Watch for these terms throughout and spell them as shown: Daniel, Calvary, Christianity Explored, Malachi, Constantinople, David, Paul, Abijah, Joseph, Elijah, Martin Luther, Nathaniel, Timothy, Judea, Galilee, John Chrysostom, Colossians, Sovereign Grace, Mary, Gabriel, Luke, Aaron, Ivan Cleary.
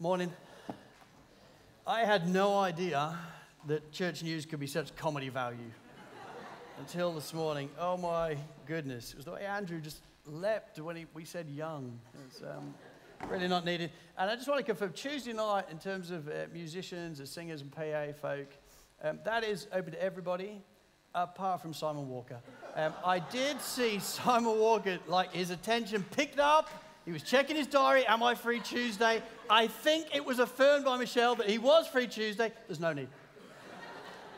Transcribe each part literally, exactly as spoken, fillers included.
Morning. I had no idea that church news could be such comedy value until this morning. Oh my goodness. It was the way Andrew just leapt when he, we said young. It's um, really not needed. And I just want to confirm, Tuesday night in terms of uh, musicians and singers and P A folk, um, that is open to everybody apart from Simon Walker. Um, I did see Simon Walker, like his attention picked up. He was checking his diary, am I free Tuesday? I think it was affirmed by Michelle that he was free Tuesday. There's no need.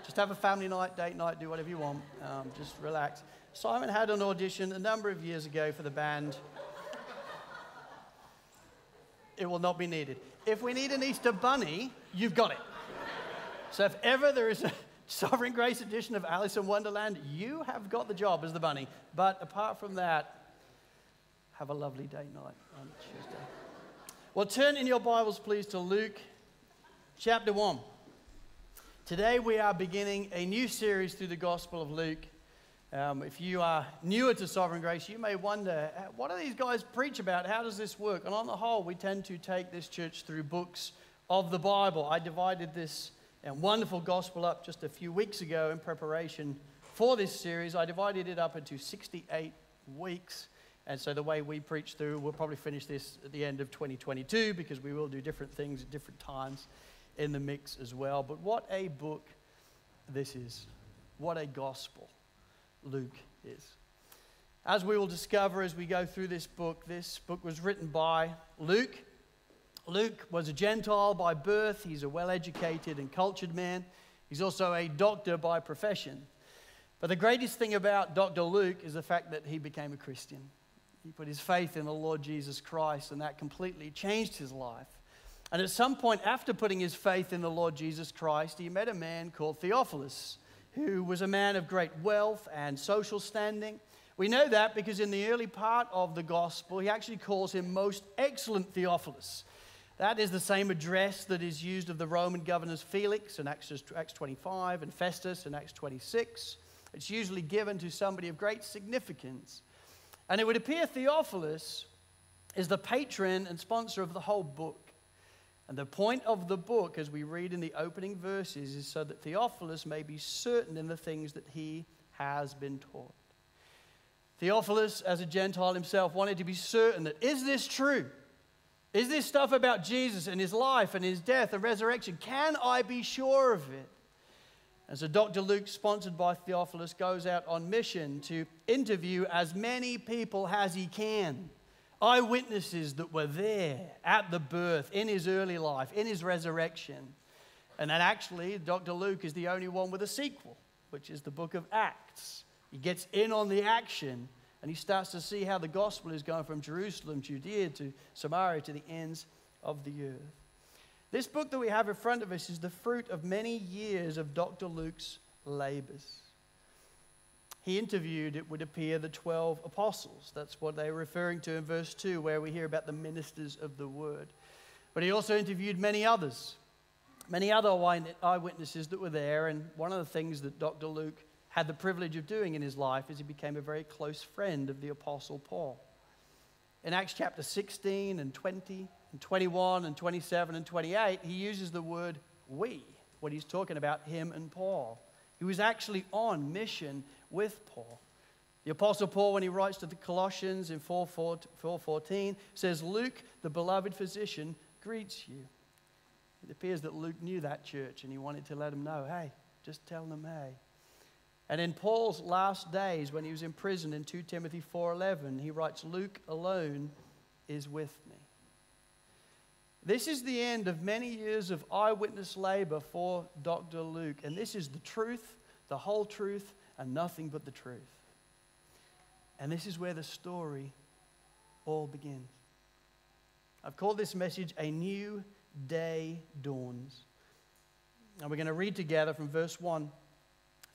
Just have a family night, date night, do whatever you want. Um, just relax. Simon had an audition a number of years ago for the band. It will not be needed. If we need an Easter bunny, you've got it. So if ever there is a Sovereign Grace edition of Alice in Wonderland, you have got the job as the bunny. But apart from that, have a lovely date night on Tuesday. Well, turn in your Bibles, please, to Luke chapter one. Today we are beginning a new series through the Gospel of Luke. Um, if you are newer to Sovereign Grace, you may wonder, what do these guys preach about? How does this work? And on the whole, we tend to take this church through books of the Bible. I divided this wonderful Gospel up just a few weeks ago in preparation for this series. I divided it up into sixty-eight weeks. And so the way we preach through, we'll probably finish this at the end of twenty twenty-two because we will do different things at different times in the mix as well. But what a book this is. What a gospel Luke is. As we will discover as we go through this book, this book was written by Luke. Luke was a Gentile by birth. He's a well-educated and cultured man. He's also a doctor by profession. But the greatest thing about Doctor Luke is the fact that he became a Christian. He put his faith in the Lord Jesus Christ, and that completely changed his life. And at some point after putting his faith in the Lord Jesus Christ, he met a man called Theophilus, who was a man of great wealth and social standing. We know that because in the early part of the gospel, he actually calls him Most Excellent Theophilus. That is the same address that is used of the Roman governors Felix in Acts twenty-five and Festus in Acts twenty-six. It's usually given to somebody of great significance. And it would appear Theophilus is the patron and sponsor of the whole book. And the point of the book, as we read in the opening verses, is so that Theophilus may be certain in the things that he has been taught. Theophilus, as a Gentile himself, wanted to be certain that, is this true? Is this stuff about Jesus and his life and his death and resurrection? Can I be sure of it? And so Doctor Luke, sponsored by Theophilus, goes out on mission to interview as many people as he can. Eyewitnesses that were there at the birth, in his early life, in his resurrection. And that actually, Doctor Luke is the only one with a sequel, which is the book of Acts. He gets in on the action, and he starts to see how the gospel is going from Jerusalem, Judea, to Samaria, to the ends of the earth. This book that we have in front of us is the fruit of many years of Doctor Luke's labors. He interviewed, it would appear, the twelve apostles. That's what they're referring to in verse two, where we hear about the ministers of the word. But he also interviewed many others, many other eyewitnesses that were there. And one of the things that Doctor Luke had the privilege of doing in his life is he became a very close friend of the apostle Paul. In Acts chapter sixteen and twenty, and twenty-one and twenty-seven and twenty-eight, he uses the word we when he's talking about him and Paul. He was actually on mission with Paul. The Apostle Paul, when he writes to the Colossians in four fourteen, says, Luke, the beloved physician, greets you. It appears that Luke knew that church and he wanted to let them know, hey, just tell them, hey. And in Paul's last days, when he was in prison in two Timothy four eleven, he writes, Luke alone is with me. This is the end of many years of eyewitness labor for Doctor Luke. And this is the truth, the whole truth, and nothing but the truth. And this is where the story all begins. I've called this message, A New Day Dawns. And we're going to read together from verse one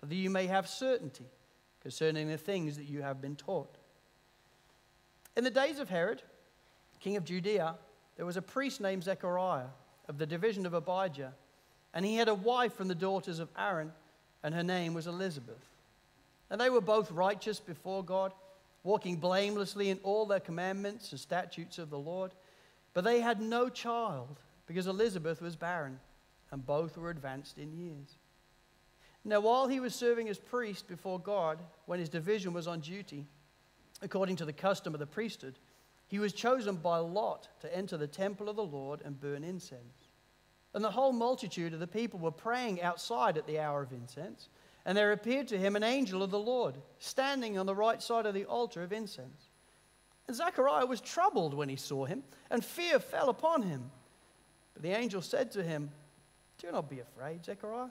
so that you may have certainty concerning the things that you have been taught. In the days of Herod, king of Judea, there was a priest named Zechariah of the division of Abijah, and he had a wife from the daughters of Aaron, and her name was Elizabeth. And they were both righteous before God, walking blamelessly in all their commandments and statutes of the Lord. But they had no child, because Elizabeth was barren, and both were advanced in years. Now while he was serving as priest before God, when his division was on duty, according to the custom of the priesthood, he was chosen by lot to enter the temple of the Lord and burn incense. And the whole multitude of the people were praying outside at the hour of incense, and there appeared to him an angel of the Lord, standing on the right side of the altar of incense. And Zechariah was troubled when he saw him, and fear fell upon him. But the angel said to him, "Do not be afraid, Zechariah,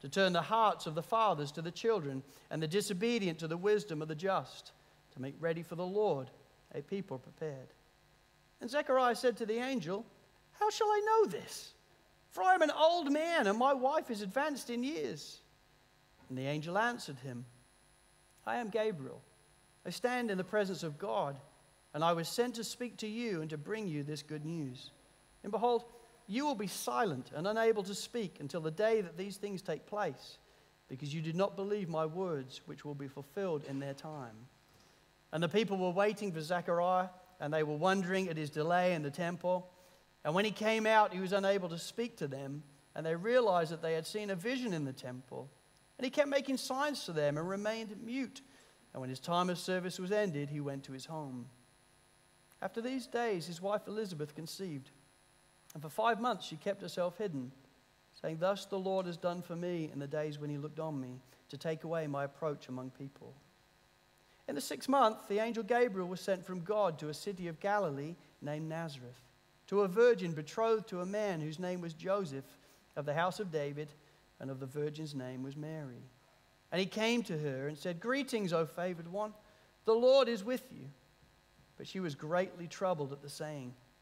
to turn the hearts of the fathers to the children, and the disobedient to the wisdom of the just, to make ready for the Lord a people prepared." And Zechariah said to the angel, "How shall I know this? For I am an old man, and my wife is advanced in years." And the angel answered him, "I am Gabriel. I stand in the presence of God, and I was sent to speak to you and to bring you this good news. And behold, you will be silent and unable to speak until the day that these things take place, because you did not believe my words, which will be fulfilled in their time." And the people were waiting for Zechariah, and they were wondering at his delay in the temple. And when he came out, he was unable to speak to them, and they realized that they had seen a vision in the temple. And he kept making signs to them and remained mute. And when his time of service was ended, he went to his home. After these days, his wife Elizabeth conceived, and for five months she kept herself hidden, saying, "Thus the Lord has done for me in the days when he looked on me, to take away my approach among people." In the sixth month, the angel Gabriel was sent from God to a city of Galilee named Nazareth, to a virgin betrothed to a man whose name was Joseph, of the house of David, and of the virgin's name was Mary. And he came to her and said, "Greetings, O favored one, the Lord is with you." But she was greatly troubled at the saying,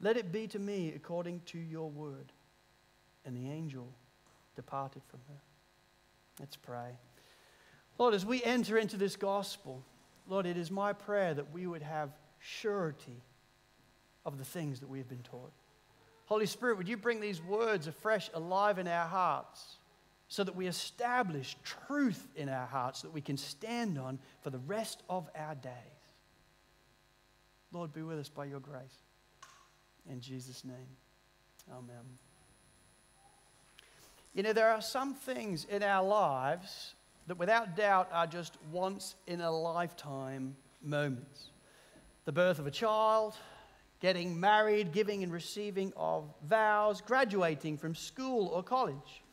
Let it be to me according to your word." And the angel departed from her. Let's pray. Lord, as we enter into this gospel, Lord, it is my prayer that we would have surety of the things that we have been taught. Holy Spirit, would you bring these words afresh alive in our hearts, so that we establish truth in our hearts that we can stand on for the rest of our days. Lord, be with us by your grace. In Jesus' name, amen. You know, there are some things in our lives that without doubt are just once-in-a-lifetime moments. The birth of a child, getting married, giving and receiving of vows, graduating from school or college,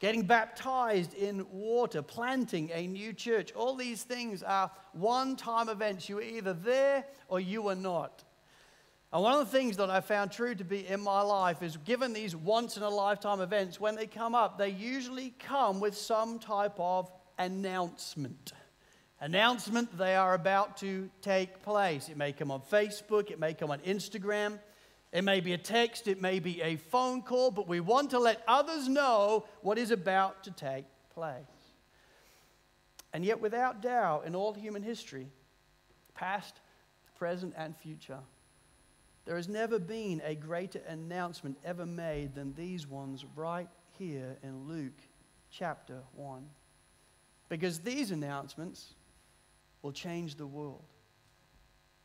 getting baptized in water, planting a new church. All these things are one-time events. You are either there or you are not. And one of the things that I found true to be in my life is, given these once-in-a-lifetime events, when they come up, they usually come with some type of announcement. Announcement they are about to take place. It may come on Facebook, it may come on Instagram, it may be a text, it may be a phone call, but we want to let others know what is about to take place. And yet, without doubt, in all human history, past, present, and future, there has never been a greater announcement ever made than these ones right here in Luke chapter one. Because these announcements will change the world.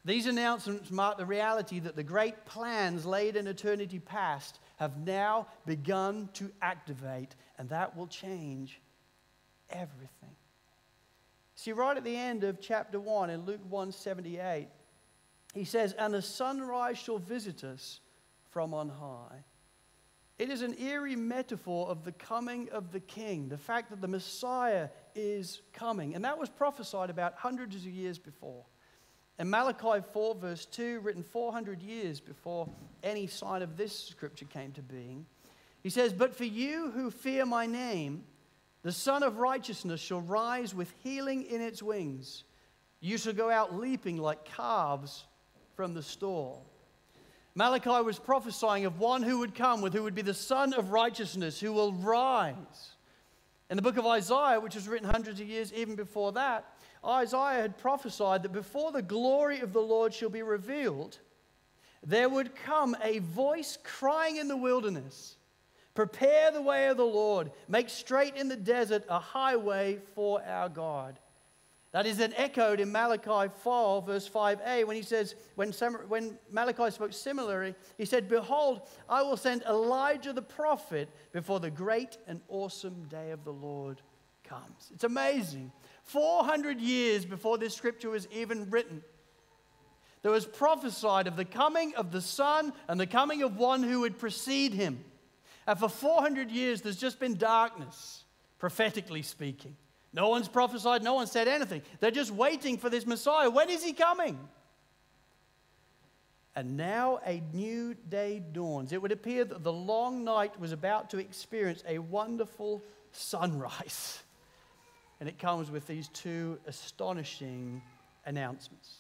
These announcements mark the reality that the great plans laid in eternity past have now begun to activate, and that will change everything. See, right at the end of chapter one in Luke one seventy-eight, he says, "And the sunrise shall visit us from on high." It is an eerie metaphor of the coming of the King, the fact that the Messiah is coming. And that was prophesied about hundreds of years before. In Malachi four, verse two, written four hundred years before any sign of this scripture came to being, he says, "But for you who fear my name, the Son of Righteousness shall rise with healing in its wings. You shall go out leaping like calves from the stall." Malachi was prophesying of one who would come, with who would be the Son of Righteousness, who will rise. In the book of Isaiah, which was written hundreds of years even before that, Isaiah had prophesied that before the glory of the Lord shall be revealed, there would come a voice crying in the wilderness, "Prepare the way of the Lord, make straight in the desert a highway for our God." That is then echoed in Malachi four, verse five a, when he says, when, when Malachi spoke similarly, he said, "Behold, I will send Elijah the prophet before the great and awesome day of the Lord comes." It's amazing. four hundred years before this scripture was even written, there was prophesied of the coming of the Son and the coming of one who would precede him. And for four hundred years, there's just been darkness, prophetically speaking. No one's prophesied, no one said anything. They're just waiting for this Messiah. When is he coming? And now a new day dawns. It would appear that the long night was about to experience a wonderful sunrise. And it comes with these two astonishing announcements.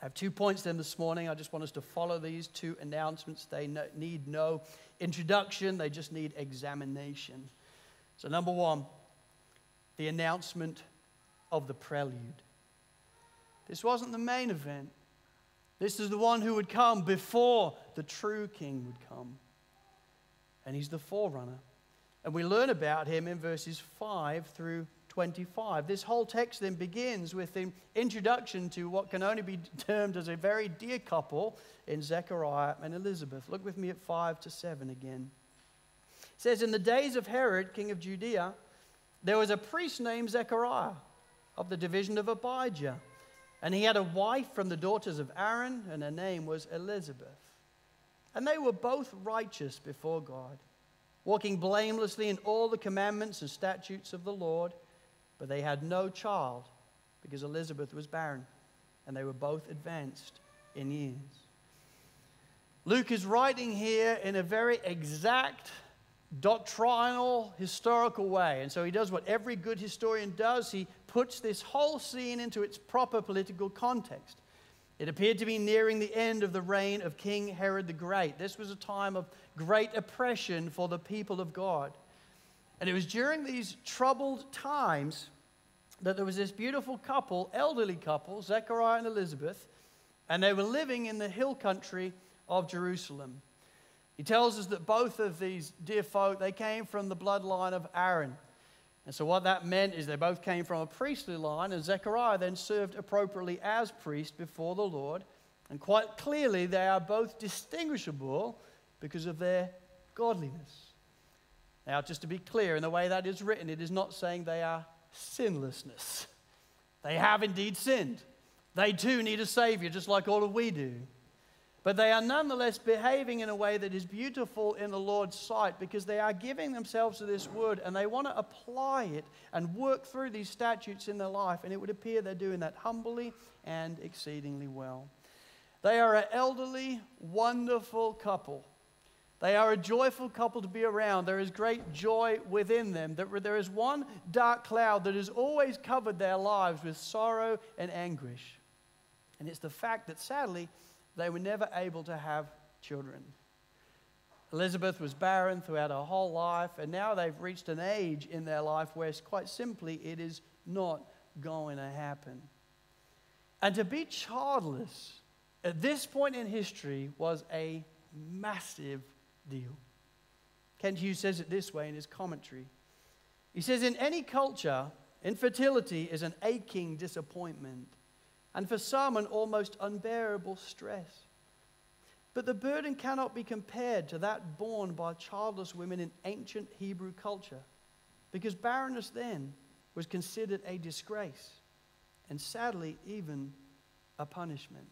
I have two points then this morning. I just want us to follow these two announcements. They no, need no introduction. They just need examination. So number one, the announcement of the prelude. This wasn't the main event. This is the one who would come before the true King would come. And he's the forerunner. And we learn about him in verses five through twenty-five. This whole text then begins with an introduction to what can only be termed as a very dear couple in Zechariah and Elizabeth. Look with me at five to seven again. It says, "In the days of Herod, king of Judea, there was a priest named Zechariah of the division of Abijah, and he had a wife from the daughters of Aaron, and her name was Elizabeth. And they were both righteous before God, walking blamelessly in all the commandments and statutes of the Lord, but they had no child because Elizabeth was barren, and they were both advanced in years." Luke is writing here in a very exact, doctrinal, historical way. And so he does what every good historian does. He puts this whole scene into its proper political context. It appeared to be nearing the end of the reign of King Herod the Great. This was a time of great oppression for the people of God. And it was during these troubled times that there was this beautiful couple, elderly couple, Zechariah and Elizabeth, and they were living in the hill country of Jerusalem. He tells us that both of these dear folk, they came from the bloodline of Aaron. And so what that meant is they both came from a priestly line, and Zechariah then served appropriately as priest before the Lord. And quite clearly, they are both distinguishable because of their godliness. Now, just to be clear, in the way that is written, it is not saying they are sinlessness. They have indeed sinned. They too need a Savior, just like all of we do. But they are nonetheless behaving in a way that is beautiful in the Lord's sight, because they are giving themselves to this word and they want to apply it and work through these statutes in their life. And it would appear they're doing that humbly and exceedingly well. They are an elderly, wonderful couple. They are a joyful couple to be around. There is great joy within them. There is one dark cloud that has always covered their lives with sorrow and anguish. And it's the fact that, sadly, they were never able to have children. Elizabeth was barren throughout her whole life, and now they've reached an age in their life where, quite simply, it is not going to happen. And to be childless at this point in history was a massive deal. Kent Hughes says it this way in his commentary. He says, in any culture, infertility is an aching disappointment, and for some, an almost unbearable stress. But the burden cannot be compared to that borne by childless women in ancient Hebrew culture, because barrenness then was considered a disgrace, and sadly, even a punishment.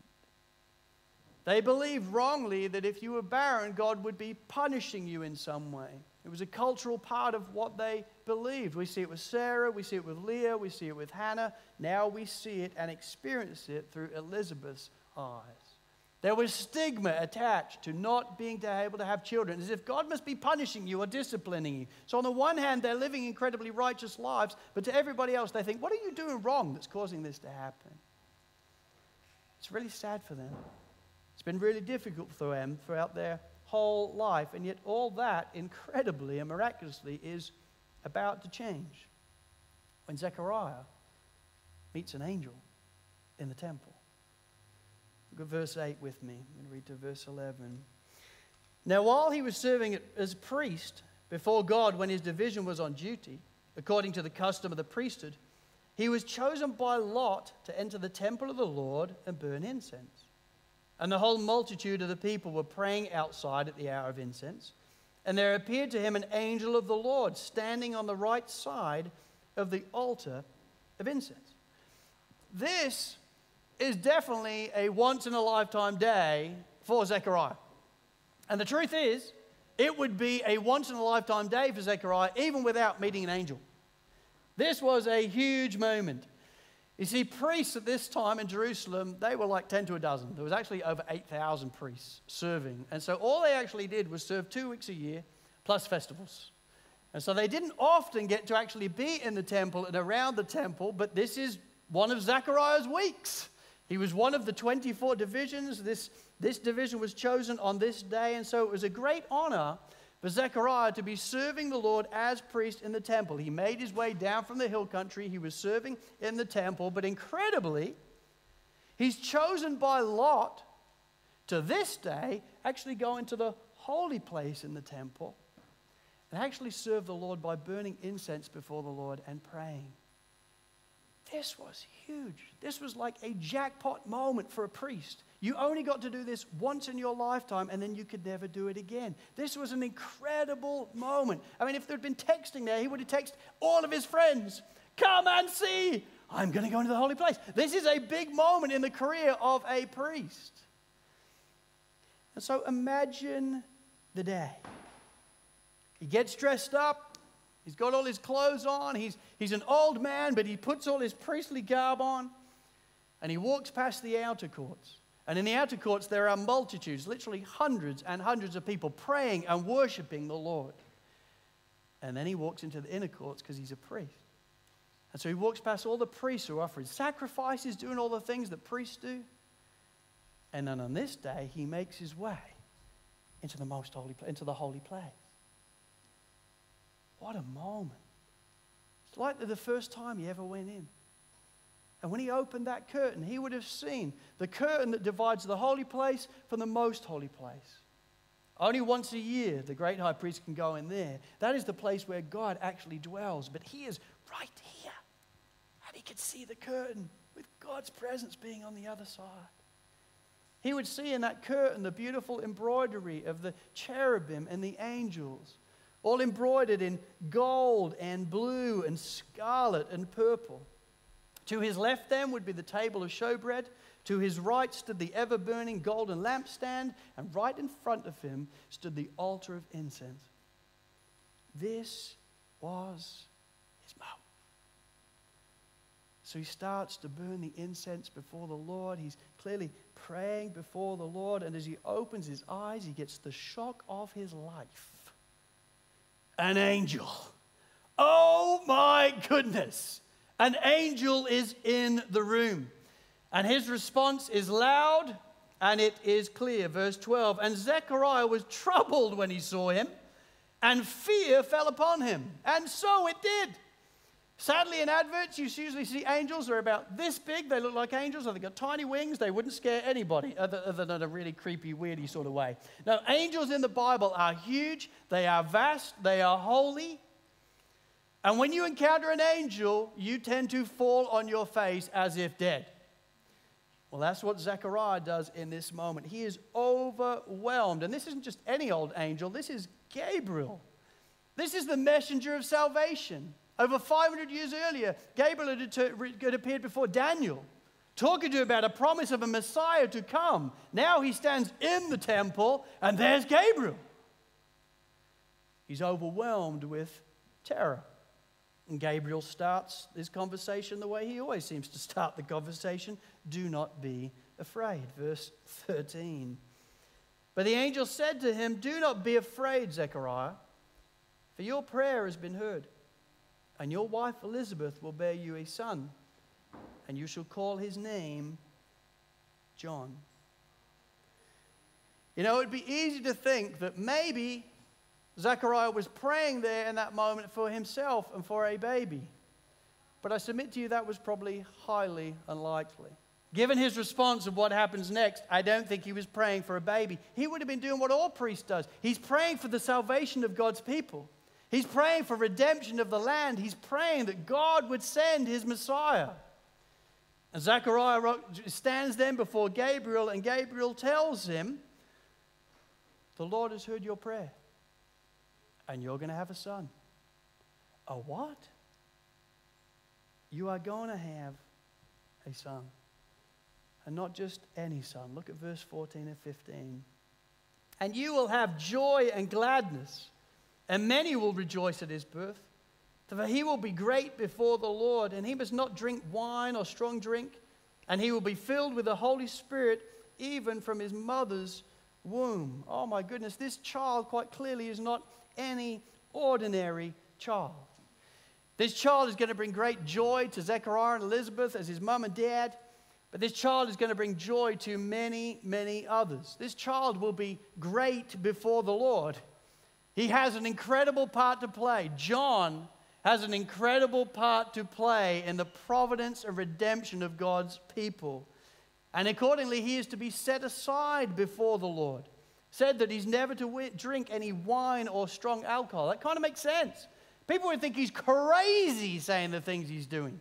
They believed wrongly that if you were barren, God would be punishing you in some way. It was a cultural part of what they believed. We see it with Sarah, we see it with Leah, we see it with Hannah. Now we see it and experience it through Elizabeth's eyes. There was stigma attached to not being able to have children, as if God must be punishing you or disciplining you. So on the one hand, they're living incredibly righteous lives, but to everybody else, they think, what are you doing wrong that's causing this to happen? It's really sad for them. It's been really difficult for them throughout their whole life, and yet all that, incredibly and miraculously, is about to change when Zechariah meets an angel in the temple. Look at verse eight with me. I'm going to read to verse eleven. Now, while he was serving as a priest before God when his division was on duty, according to the custom of the priesthood, he was chosen by lot to enter the temple of the Lord and burn incense. And the whole multitude of the people were praying outside at the hour of incense. And there appeared to him an angel of the Lord standing on the right side of the altar of incense. This is definitely a once-in-a-lifetime day for Zechariah. And the truth is, it would be a once-in-a-lifetime day for Zechariah even without meeting an angel. This was a huge moment. You see, priests at this time in Jerusalem, they were like ten to a dozen. There was actually over eight thousand priests serving. And so all they actually did was serve two weeks a year, plus festivals. And so they didn't often get to actually be in the temple and around the temple, but this is one of Zechariah's weeks. He was one of the twenty-four divisions. This, this division was chosen on this day, and so it was a great honor for Zechariah to be serving the Lord as priest in the temple. He made his way down from the hill country. He was serving in the temple, but incredibly, he's chosen by lot to this day actually go into the holy place in the temple and actually serve the Lord by burning incense before the Lord and praying. This was huge. This was like a jackpot moment for a priest. You only got to do this once in your lifetime, and then you could never do it again. This was an incredible moment. I mean, if there had been texting there, he would have texted all of his friends, come and see, I'm going to go into the holy place. This is a big moment in the career of a priest. And so imagine the day. He gets dressed up. He's got all his clothes on. He's, he's an old man, but he puts all his priestly garb on. And he walks past the outer courts. And in the outer courts, there are multitudes, literally hundreds and hundreds of people praying and worshiping the Lord. And then he walks into the inner courts because he's a priest. And so he walks past all the priests who are offering sacrifices, doing all the things that priests do. And then on this day, he makes his way into the most holy, into the holy place. What a moment. It's like the first time he ever went in. And when he opened that curtain, he would have seen the curtain that divides the holy place from the most holy place. Only once a year, the great high priest can go in there. That is the place where God actually dwells. But he is right here. And he could see the curtain with God's presence being on the other side. He would see in that curtain the beautiful embroidery of the cherubim and the angels, all embroidered in gold and blue and scarlet and purple. To his left then would be the table of showbread. To his right stood the ever-burning golden lampstand. And right in front of him stood the altar of incense. This was his moment. So he starts to burn the incense before the Lord. He's clearly praying before the Lord. And as he opens his eyes, he gets the shock of his life. An angel. Oh my goodness. An angel is in the room. And his response is loud and it is clear. Verse twelve, and Zechariah was troubled when he saw him, and fear fell upon him. And so it did. Sadly, in adverts, you usually see angels. They're about this big. They look like angels. They've got tiny wings. They wouldn't scare anybody other, other than a really creepy, weirdy sort of way. Now, angels in the Bible are huge. They are vast. They are holy. And when you encounter an angel, you tend to fall on your face as if dead. Well, that's what Zechariah does in this moment. He is overwhelmed. And this isn't just any old angel. This is Gabriel. This is the messenger of salvation. Over five hundred years earlier, Gabriel had appeared before Daniel, talking to him about a promise of a Messiah to come. Now he stands in the temple, and there's Gabriel. He's overwhelmed with terror. And Gabriel starts his conversation the way he always seems to start the conversation. Do not be afraid. Verse thirteen. But the angel said to him, do not be afraid, Zechariah, for your prayer has been heard. And your wife Elizabeth will bear you a son, and you shall call his name John. You know, it'd be easy to think that maybe Zechariah was praying there in that moment for himself and for a baby. But I submit to you that was probably highly unlikely. Given his response of what happens next, I don't think he was praying for a baby. He would have been doing what all priests does. He's praying for the salvation of God's people. He's praying for redemption of the land. He's praying that God would send his Messiah. And Zechariah stands then before Gabriel, and Gabriel tells him, the Lord has heard your prayer, and you're going to have a son. A what? You are going to have a son. And not just any son. Look at verse fourteen and fifteen. And you will have joy and gladness, and many will rejoice at his birth, for he will be great before the Lord, and he must not drink wine or strong drink, and he will be filled with the Holy Spirit even from his mother's womb. Oh my goodness, this child quite clearly is not any ordinary child. This child is going to bring great joy to Zechariah and Elizabeth as his mom and dad, but this child is going to bring joy to many, many others. This child will be great before the Lord. He has an incredible part to play. John has an incredible part to play in the providence and redemption of God's people. And accordingly, he is to be set aside before the Lord. Said that he's never to drink any wine or strong alcohol. That kind of makes sense. People would think he's crazy saying the things he's doing.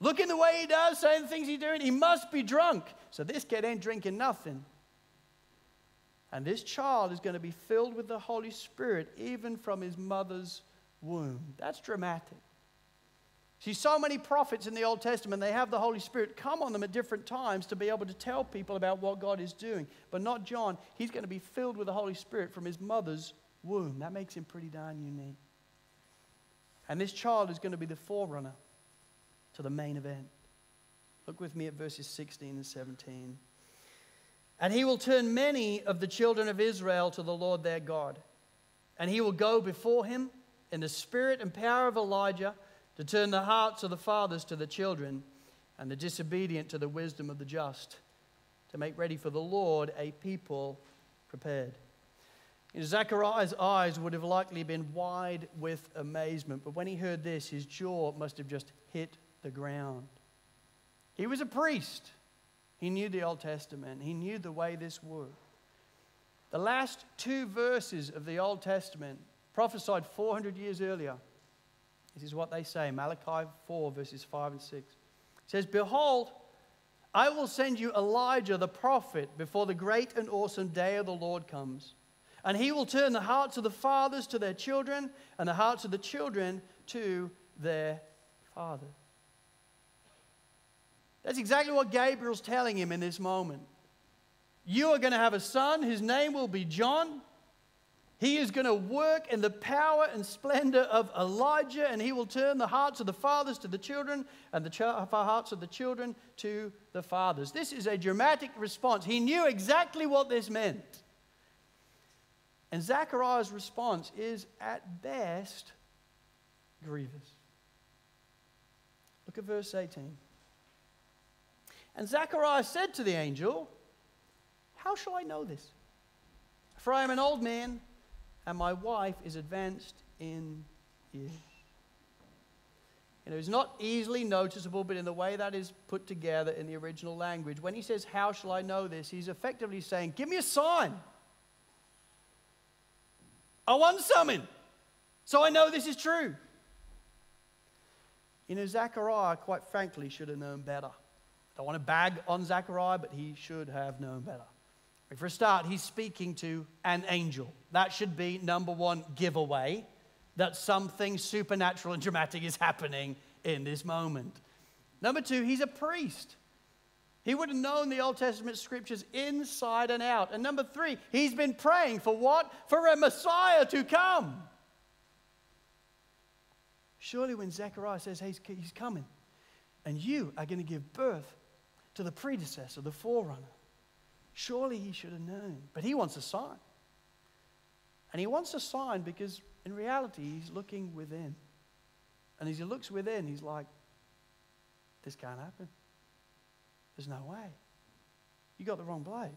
Looking the way he does, saying the things he's doing, he must be drunk. So this kid ain't drinking nothing. And this child is going to be filled with the Holy Spirit even from his mother's womb. That's dramatic. See, so many prophets in the Old Testament, they have the Holy Spirit come on them at different times to be able to tell people about what God is doing. But not John. He's going to be filled with the Holy Spirit from his mother's womb. That makes him pretty darn unique. And this child is going to be the forerunner to the main event. Look with me at verses sixteen and seventeen. And he will turn many of the children of Israel to the Lord their God. And he will go before him in the spirit and power of Elijah to turn the hearts of the fathers to the children and the disobedient to the wisdom of the just, to make ready for the Lord a people prepared. Zechariah's eyes would have likely been wide with amazement, but when he heard this, his jaw must have just hit the ground. He was a priest. He knew the Old Testament. He knew the way this worked. The last two verses of the Old Testament, prophesied four hundred years earlier. This is what they say, Malachi four, verses five and six. It says, behold, I will send you Elijah the prophet before the great and awesome day of the Lord comes. And he will turn the hearts of the fathers to their children and the hearts of the children to their fathers. That's exactly what Gabriel's telling him in this moment. You are going to have a son. His name will be John. He is going to work in the power and splendor of Elijah, and he will turn the hearts of the fathers to the children and the ch- hearts of the children to the fathers. This is a dramatic response. He knew exactly what this meant. And Zechariah's response is at best grievous. Look at verse eighteen. And Zechariah said to the angel, "How shall I know this? For I am an old man, and my wife is advanced in years." You know, it's not easily noticeable, but in the way that is put together in the original language, when he says, "How shall I know this?" he's effectively saying, "Give me a sign. I want something, so I know this is true." You know, Zechariah, quite frankly, should have known better. I don't want to bag on Zechariah, but he should have known better. For a start, he's speaking to an angel. That should be number one giveaway that something supernatural and dramatic is happening in this moment. Number two, he's a priest. He would have known the Old Testament scriptures inside and out. And number three, he's been praying for what? For a Messiah to come. Surely when Zechariah says, hey, he's coming, and you are going to give birth to the predecessor, the forerunner, surely he should have known. But he wants a sign. And he wants a sign because in reality, he's looking within. And as he looks within, he's like, this can't happen. There's no way. You got the wrong bloke.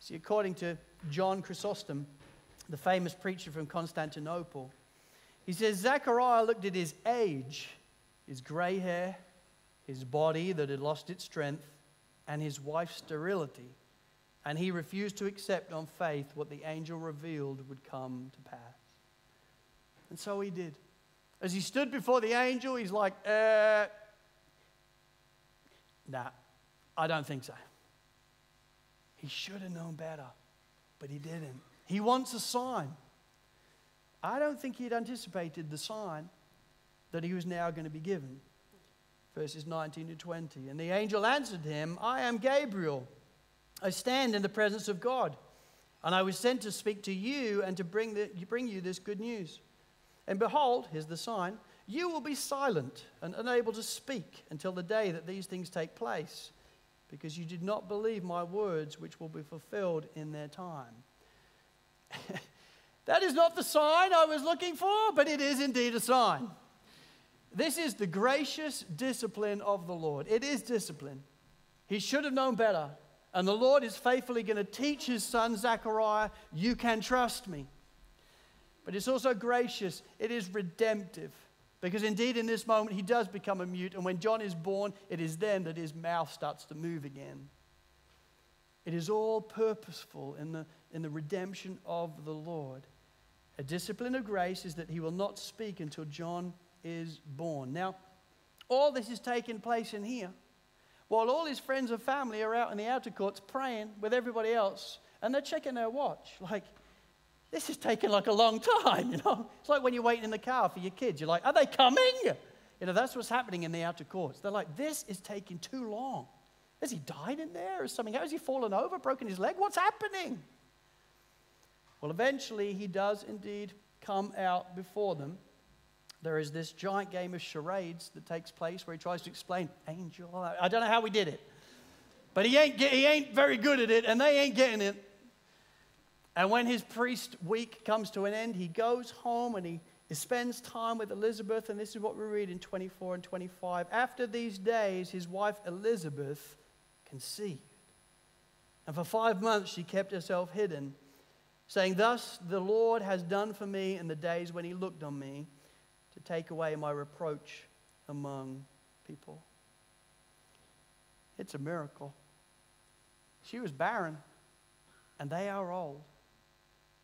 See, according to John Chrysostom, the famous preacher from Constantinople, he says, Zechariah looked at his age, his gray hair, his body that had lost its strength, and his wife's sterility, and he refused to accept on faith what the angel revealed would come to pass. And so he did. As he stood before the angel, he's like, uh, nah, I don't think so. He should have known better, but he didn't. He wants a sign. I don't think he'd anticipated the sign that he was now going to be given. Verses nineteen to twenty. And the angel answered him, "I am Gabriel. I stand in the presence of God, and I was sent to speak to you and to bring, the, bring you this good news. And behold," here's the sign, "you will be silent and unable to speak until the day that these things take place, because you did not believe my words, which will be fulfilled in their time." That is not the sign I was looking for, but it is indeed a sign. This is the gracious discipline of the Lord. It is discipline. He should have known better. And the Lord is faithfully going to teach his son, Zechariah, you can trust me. But it's also gracious. It is redemptive. Because indeed in this moment he does become a mute. And when John is born, it is then that his mouth starts to move again. It is all purposeful in the, in the redemption of the Lord. A discipline of grace is that he will not speak until John is born. Now, all this is taking place in here while all his friends and family are out in the outer courts praying with everybody else, and they're checking their watch. Like, this is taking like a long time, you know? It's like when you're waiting in the car for your kids. You're like, are they coming? You know, that's what's happening in the outer courts. They're like, this is taking too long. Has he died in there or something? Has he fallen over, broken his leg? What's happening? Well, eventually he does indeed come out before them. There is this giant game of charades that takes place where he tries to explain, angel, I don't know how we did it, but he ain't, get, he ain't very good at it, and they ain't getting it. And when his priest week comes to an end, he goes home and he, he spends time with Elizabeth, and this is what we read in twenty-four and twenty-five. After these days, his wife Elizabeth conceived, and for five months she kept herself hidden, saying, thus the Lord has done for me in the days when he looked on me, to take away my reproach among people. It's a miracle. She was barren, and they are old,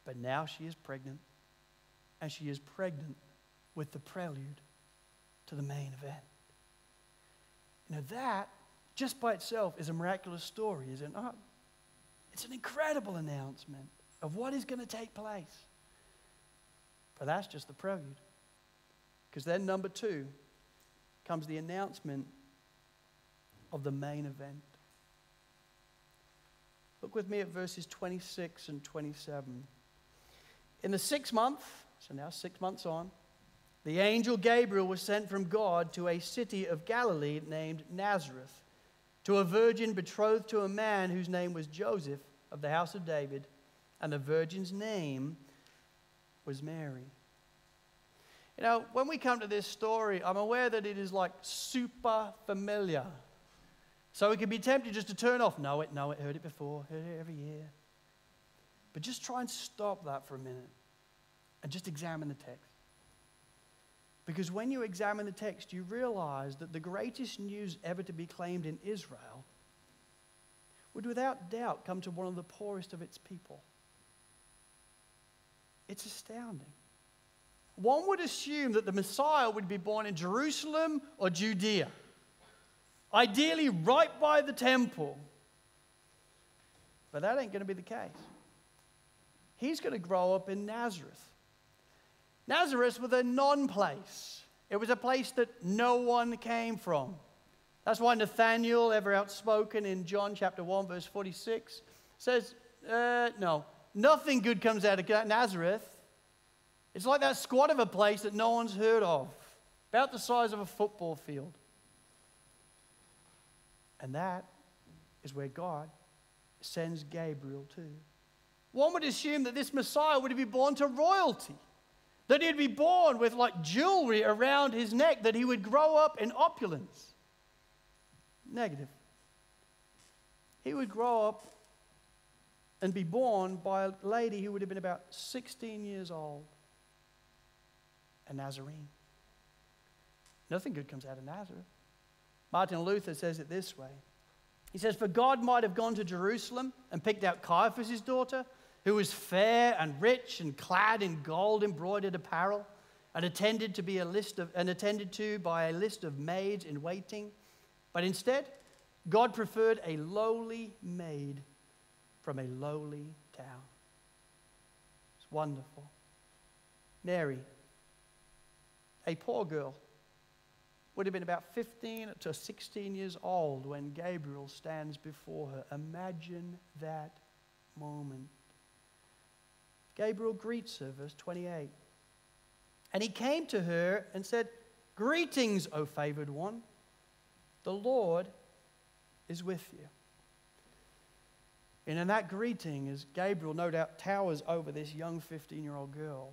but now she is pregnant, and she is pregnant with the prelude to the main event. You know, that just by itself is a miraculous story, is it not? It's an incredible announcement of what is going to take place. But that's just the prelude. Because then number two comes the announcement of the main event. Look with me at verses twenty-six and twenty-seven. In the sixth month, so now six months on, the angel Gabriel was sent from God to a city of Galilee named Nazareth, to a virgin betrothed to a man whose name was Joseph of the house of David, and the virgin's name was Mary. You know, when we come to this story, I'm aware that it is like super familiar. So we can be tempted just to turn off. No, it, no, it heard it before, heard it every year. But just try and stop that for a minute and just examine the text. Because when you examine the text, you realize that the greatest news ever to be claimed in Israel would without doubt come to one of the poorest of its people. It's astounding. One would assume that the Messiah would be born in Jerusalem or Judea, ideally right by the temple. But that ain't going to be the case. He's going to grow up in Nazareth. Nazareth was a non-place. It was a place that no one came from. That's why Nathaniel, ever outspoken in John chapter one, verse forty-six, says, uh, no, nothing good comes out of Nazareth. It's like that squat of a place that no one's heard of, about the size of a football field. And that is where God sends Gabriel to. One would assume that this Messiah would be born to royalty, that he'd be born with like jewelry around his neck, that he would grow up in opulence. Negative. He would grow up and be born by a lady who would have been about sixteen years old, a Nazarene. Nothing good comes out of Nazareth. Martin Luther says it this way. He says, "For God might have gone to Jerusalem and picked out Caiaphas' daughter, who was fair and rich and clad in gold embroidered apparel, and attended to be a list of and attended to by a list of maids in waiting. But instead, God preferred a lowly maid from a lowly town." It's wonderful. Mary, a poor girl, would have been about fifteen to sixteen years old when Gabriel stands before her. Imagine that moment. Gabriel greets her, verse twenty-eight. And he came to her and said, "Greetings, O favored one. The Lord is with you." And in that greeting, as Gabriel no doubt towers over this young fifteen-year-old girl,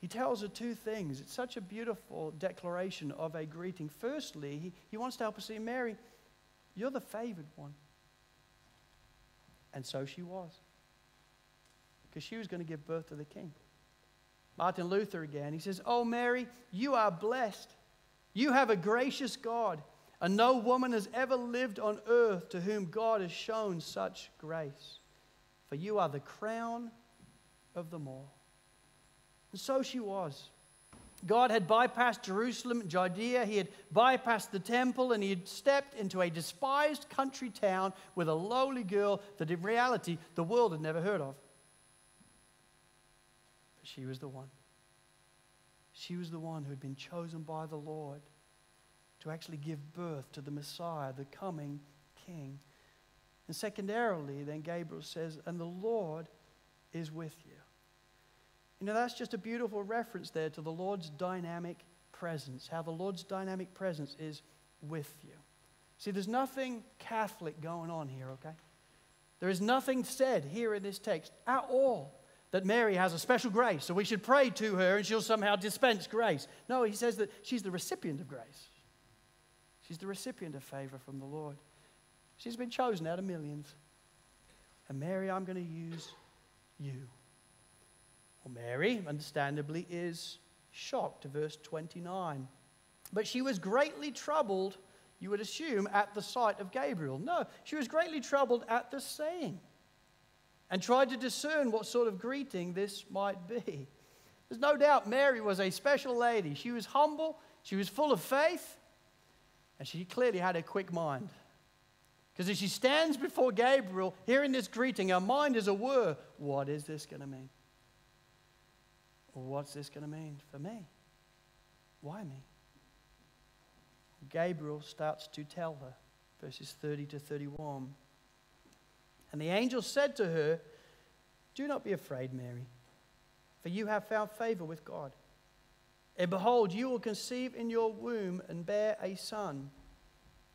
he tells her two things. It's such a beautiful declaration of a greeting. Firstly, he, he wants to help her see, Mary, you're the favored one. And so she was, because she was going to give birth to the King. Martin Luther again, he says, "Oh Mary, you are blessed. You have a gracious God, and no woman has ever lived on earth to whom God has shown such grace. For you are the crown of them all." And so she was. God had bypassed Jerusalem and Judea. He had bypassed the temple, and he had stepped into a despised country town with a lowly girl that in reality the world had never heard of. She was the one. She was the one who had been chosen by the Lord to actually give birth to the Messiah, the coming King. And secondarily, then Gabriel says, "And the Lord is with you." You know, that's just a beautiful reference there to the Lord's dynamic presence, how the Lord's dynamic presence is with you. See, there's nothing Catholic going on here, okay? There is nothing said here in this text at all that Mary has a special grace, so we should pray to her and she'll somehow dispense grace. No, he says that she's the recipient of grace. She's the recipient of favor from the Lord. She's been chosen out of millions. And Mary, I'm going to use you. Well, Mary, understandably, is shocked, verse twenty-nine. But she was greatly troubled, you would assume, at the sight of Gabriel. No, she was greatly troubled at the saying, and tried to discern what sort of greeting this might be. There's no doubt Mary was a special lady. She was humble, she was full of faith, and she clearly had a quick mind. Because as she stands before Gabriel, hearing this greeting, her mind is aware, what is this going to mean? What's this going to mean for me? Why me? Gabriel starts to tell her, verses thirty to thirty-one, "And the angel said to her, 'Do not be afraid, Mary, for you have found favor with God. And behold, you will conceive in your womb and bear a son,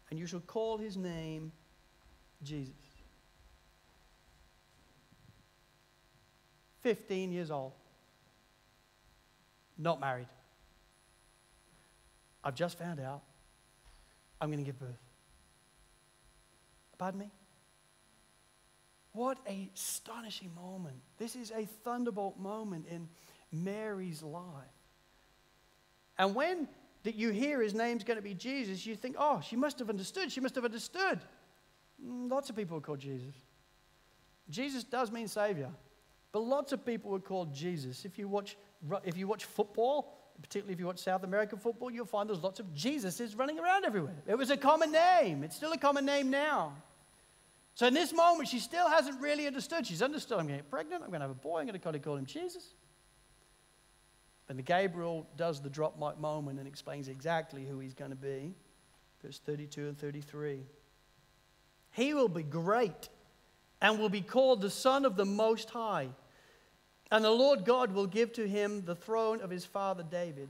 and you shall call his name Jesus. fifteen years old. Not married. I've just found out I'm going to give birth. Pardon me? What an astonishing moment. This is a thunderbolt moment in Mary's life. And when that you hear his name's going to be Jesus, you think, oh, she must have understood. She must have understood. Lots of people are called Jesus. Jesus does mean Savior. But lots of people were called Jesus. If you watch, if you watch football, particularly if you watch South American football, you'll find there's lots of Jesuses running around everywhere. It was a common name. It's still a common name now. So in this moment, she still hasn't really understood. She's understood, I'm going to get pregnant. I'm going to have a boy. I'm going to call him Jesus. And the Gabriel does the drop mic moment and explains exactly who he's going to be. Verse thirty-two and thirty-three. He will be great and will be called the Son of the Most High. And the Lord God will give to him the throne of his father David.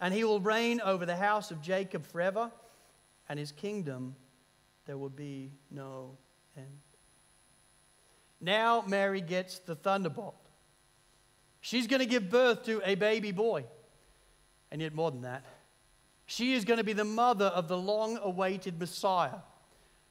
And he will reign over the house of Jacob forever. And his kingdom there will be no end. Now Mary gets the thunderbolt. She's going to give birth to a baby boy. And yet more than that, she is going to be the mother of the long-awaited Messiah.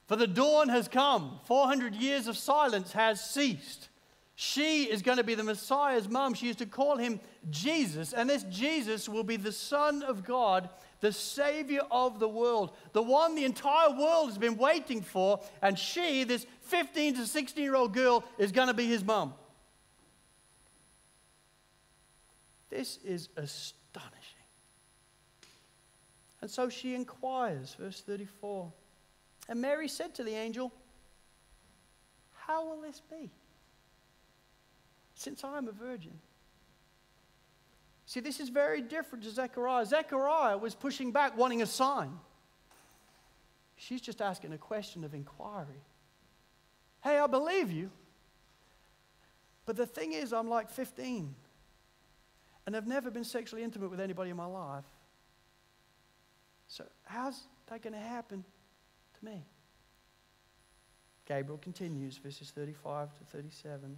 For the dawn has come. four hundred years of silence has ceased. She is going to be the Messiah's mom. She is to call him Jesus. And this Jesus will be the Son of God, the Savior of the world, the one the entire world has been waiting for. And she, this fifteen to sixteen-year-old girl, is going to be his mom. This is astonishing. And so she inquires, verse thirty-four. And Mary said to the angel, how will this be? Since I am a virgin. See, this is very different to Zechariah. Zechariah was pushing back, wanting a sign. She's just asking a question of inquiry. Hey, I believe you. But the thing is, I'm like fifteen. And I've never been sexually intimate with anybody in my life. So how's that going to happen to me? Gabriel continues, verses thirty-five to thirty-seven.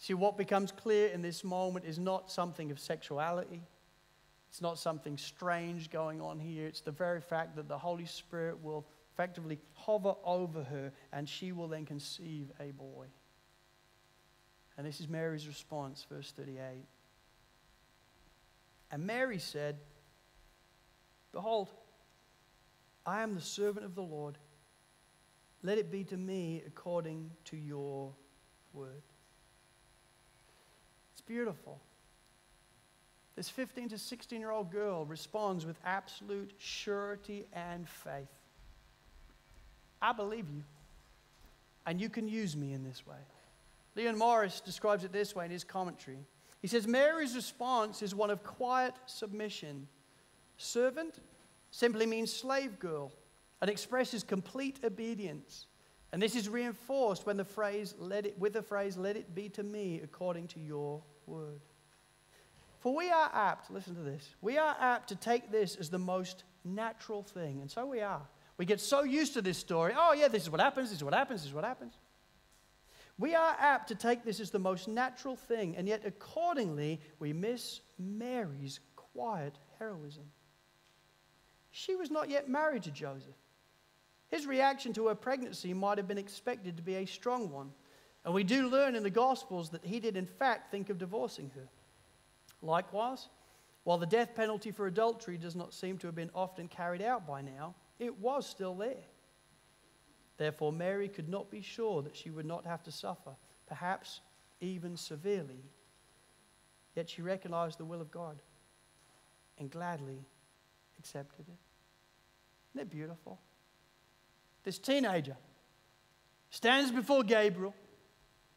See, what becomes clear in this moment is not something of sexuality. It's not something strange going on here. It's the very fact that the Holy Spirit will effectively hover over her, and she will then conceive a boy. And this is Mary's response, verse thirty-eight. And Mary said, behold, I am the servant of the Lord. Let it be to me according to your word. Beautiful. This fifteen to sixteen-year-old girl responds with absolute surety and faith. I believe you, and you can use me in this way. Leon Morris describes it this way in his commentary. He says, Mary's response is one of quiet submission. Servant simply means slave girl and expresses complete obedience. And this is reinforced when the phrase, let it, with the phrase, let it be to me according to your word. For we are apt, listen to this, we are apt to take this as the most natural thing. And so we are. We get so used to this story. Oh, yeah, this is what happens, this is what happens, this is what happens. We are apt to take this as the most natural thing, and yet accordingly we miss Mary's quiet heroism. She was not yet married to Joseph. His reaction to her pregnancy might have been expected to be a strong one. And we do learn in the Gospels that he did, in fact, think of divorcing her. Likewise, while the death penalty for adultery does not seem to have been often carried out by now, it was still there. Therefore, Mary could not be sure that she would not have to suffer, perhaps even severely, Yet she recognized the will of God and gladly accepted it. Isn't that beautiful? This teenager stands before Gabriel,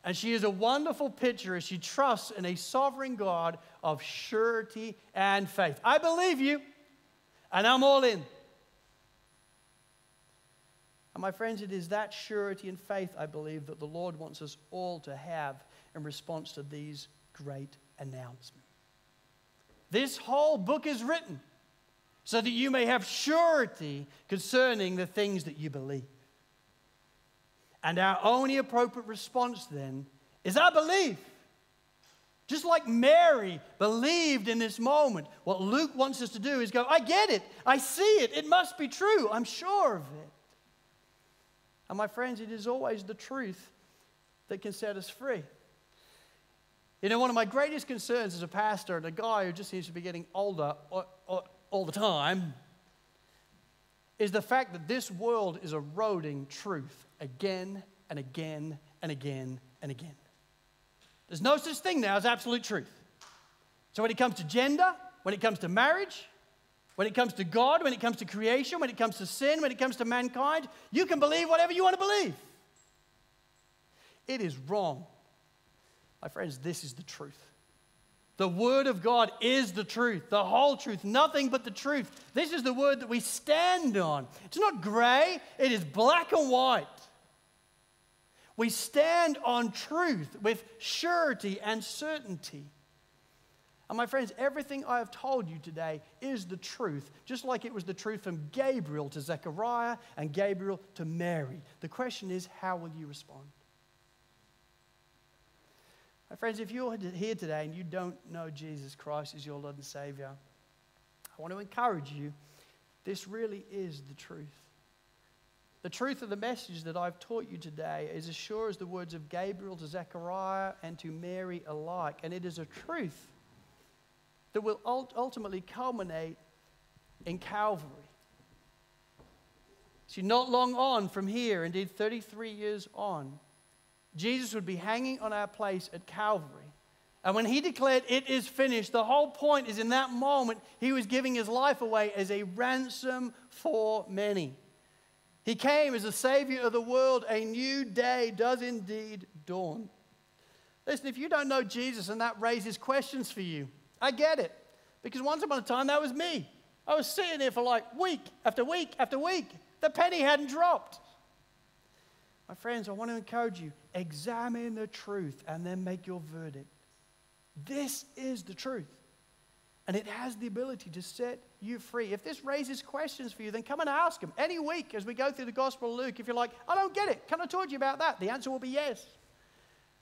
and she is a wonderful picture as she trusts in a sovereign God of surety and faith. I believe you, and I'm all in. And my friends, it is that surety and faith, I believe, that the Lord wants us all to have in response to these great announcements. This whole book is written so that you may have surety concerning the things that you believe. And our only appropriate response then is our belief. Just like Mary believed in this moment, what Luke wants us to do is go, I get it. I see it. It must be true. I'm sure of it. And my friends, it is always the truth that can set us free. You know, one of my greatest concerns as a pastor and a guy who just seems to be getting older all the time is the fact that this world is eroding truth again and again and again and again. There's no such thing now as absolute truth. So when it comes to gender, when it comes to marriage, when it comes to God, when it comes to creation, when it comes to sin, when it comes to mankind, you can believe whatever you want to believe. It is wrong. My friends, this is the truth. The Word of God is the truth, the whole truth, nothing but the truth. This is the Word that we stand on. It's not gray, it is black and white. We stand on truth with surety and certainty. And my friends, everything I have told you today is the truth, just like it was the truth from Gabriel to Zechariah and Gabriel to Mary. The question is, how will you respond? My friends, if you're here today and you don't know Jesus Christ as your Lord and Savior, I want to encourage you, this really is the truth. The truth of the message that I've taught you today is as sure as the words of Gabriel to Zechariah and to Mary alike, and it is a truth that will ultimately culminate in Calvary. See, not long on from here, indeed thirty-three years on, Jesus would be hanging on our place at Calvary. And when he declared, it is finished, the whole point is in that moment, he was giving his life away as a ransom for many. He came as the Savior of the world. A new day does indeed dawn. Listen, if you don't know Jesus, and that raises questions for you, I get it. Because once upon a time, that was me. I was sitting there for like week after week after week. The penny hadn't dropped. My friends, I want to encourage you, examine the truth and then make your verdict. This is the truth, and it has the ability to set you free. If this raises questions for you, then come and ask them. Any week as we go through the Gospel of Luke, if you're like, I don't get it, can I talk to you about that? The answer will be yes.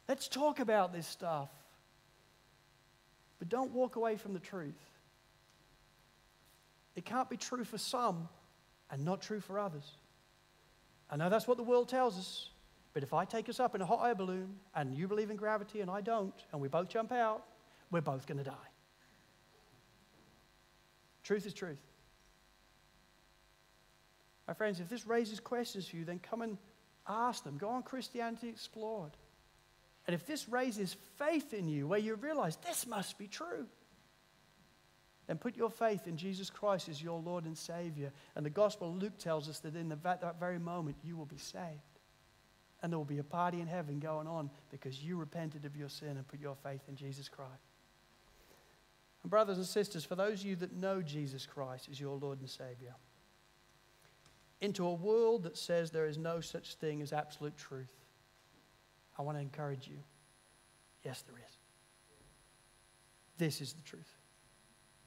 Let's talk about this stuff. But don't walk away from the truth. It can't be true for some and not true for others. I know that's what the world tells us, but if I take us up in a hot air balloon and you believe in gravity and I don't, and we both jump out, we're both going to die. Truth is truth. My friends, if this raises questions for you, then come and ask them. Go on Christianity Explored. And if this raises faith in you, where you realize this must be true, then put your faith in Jesus Christ as your Lord and Savior. And the Gospel of Luke tells us that in the, that very moment, you will be saved. And there will be a party in heaven going on because you repented of your sin and put your faith in Jesus Christ. And brothers and sisters, for those of you that know Jesus Christ as your Lord and Savior, into a world that says there is no such thing as absolute truth, I want to encourage you. Yes, there is. This is the truth.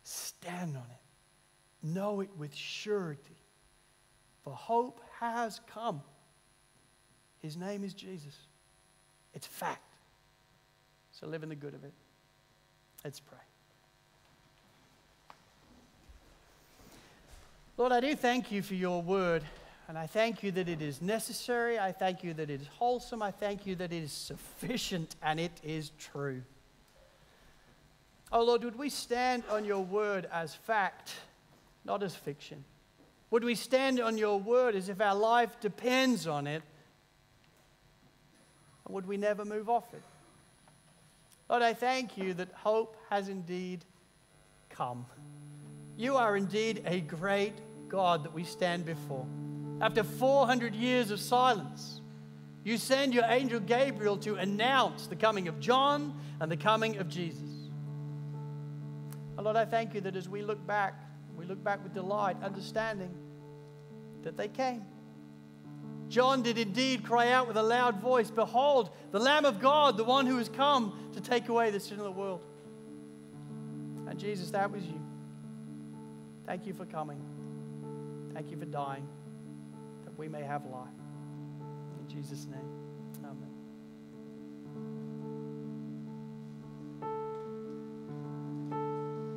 Stand on it. Know it with surety. For hope has come. His name is Jesus. It's fact. So live in the good of it. Let's pray. Lord, I do thank you for your word. And I thank you that it is necessary. I thank you that it is wholesome. I thank you that it is sufficient and it is true. Oh, Lord, would we stand on your word as fact, not as fiction? Would we stand on your word as if our life depends on it? And would we never move off it? Lord, I thank you that hope has indeed come. You are indeed a great God that we stand before. After four hundred years of silence, you send your angel Gabriel to announce the coming of John and the coming of Jesus. And Lord, I thank you that as we look back, we look back with delight, understanding that they came. John did indeed cry out with a loud voice, "Behold, the Lamb of God, the one who has come to take away the sin of the world." And Jesus, that was you. Thank you for coming. Thank you for dying, that we may have life. In Jesus' name.